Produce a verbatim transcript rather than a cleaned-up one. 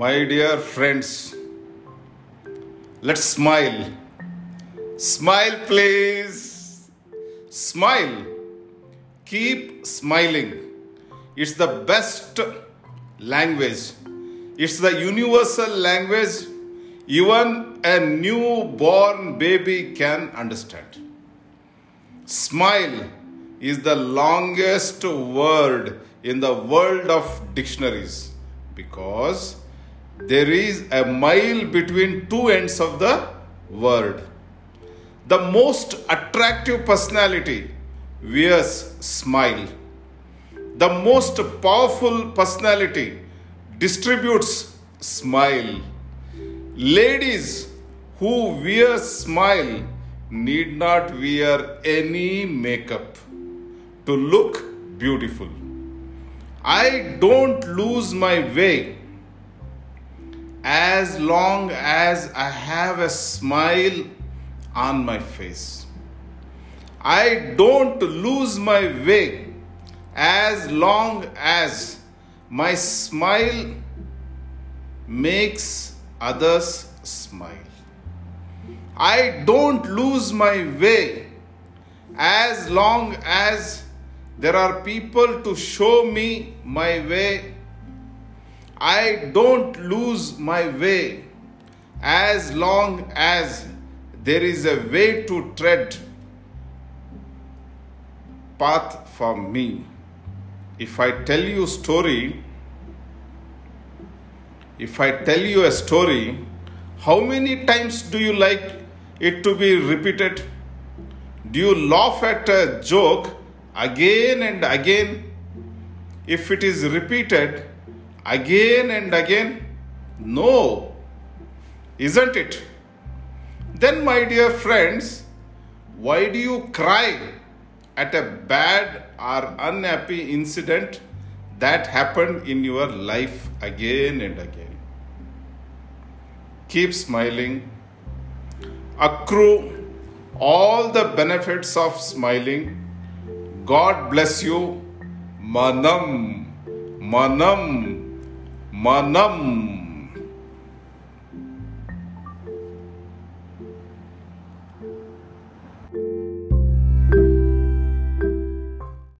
My dear friends, let's smile. Smile, please. Smile. Keep smiling. It's the best language. It's the universal language. Even a newborn baby can understand. Smile is the longest word in the world of dictionaries because there is a mile between two ends of the word. The most attractive personality wears smile. The most powerful personality distributes smile. Ladies who wear smile need not wear any makeup to look beautiful. I don't lose my way as long as I have a smile on my face. I don't lose my way as long as my smile makes others smile. I don't lose my way as long as there are people to show me my way. I don't lose my way as long as there is a way to tread path for me. If I tell you a story, if I tell you a story, how many times do you like it to be repeated? Do you laugh at a joke again and again? If it is repeated again and again? No, isn't it? Then, my dear friends, why do you cry at a bad or unhappy incident that happened in your life again and again? Keep smiling. Accrue all the benefits of smiling. God bless you. Manam, manam, manam.